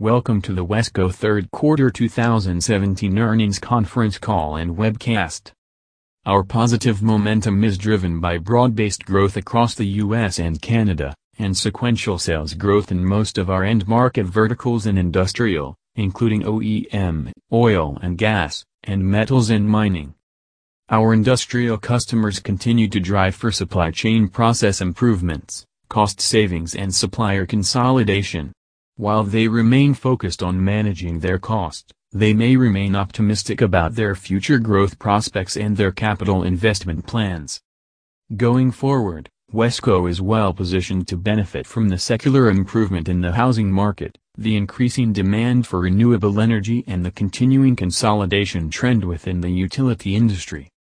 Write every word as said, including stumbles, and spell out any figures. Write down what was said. Welcome to the Wesco third quarter two thousand seventeen earnings conference call and webcast. Our positive momentum is driven by broad-based growth across the U S and Canada, and sequential sales growth in most of our end market verticals in industrial, including O E M, oil and gas, and metals and mining. Our industrial customers continue to drive for supply chain process improvements, cost savings and supplier consolidation. While they remain focused on managing their cost, they may remain optimistic about their future growth prospects and their capital investment plans. Going forward, Wesco is well positioned to benefit from the secular improvement in the housing market, the increasing demand for renewable energy and the continuing consolidation trend within the utility industry.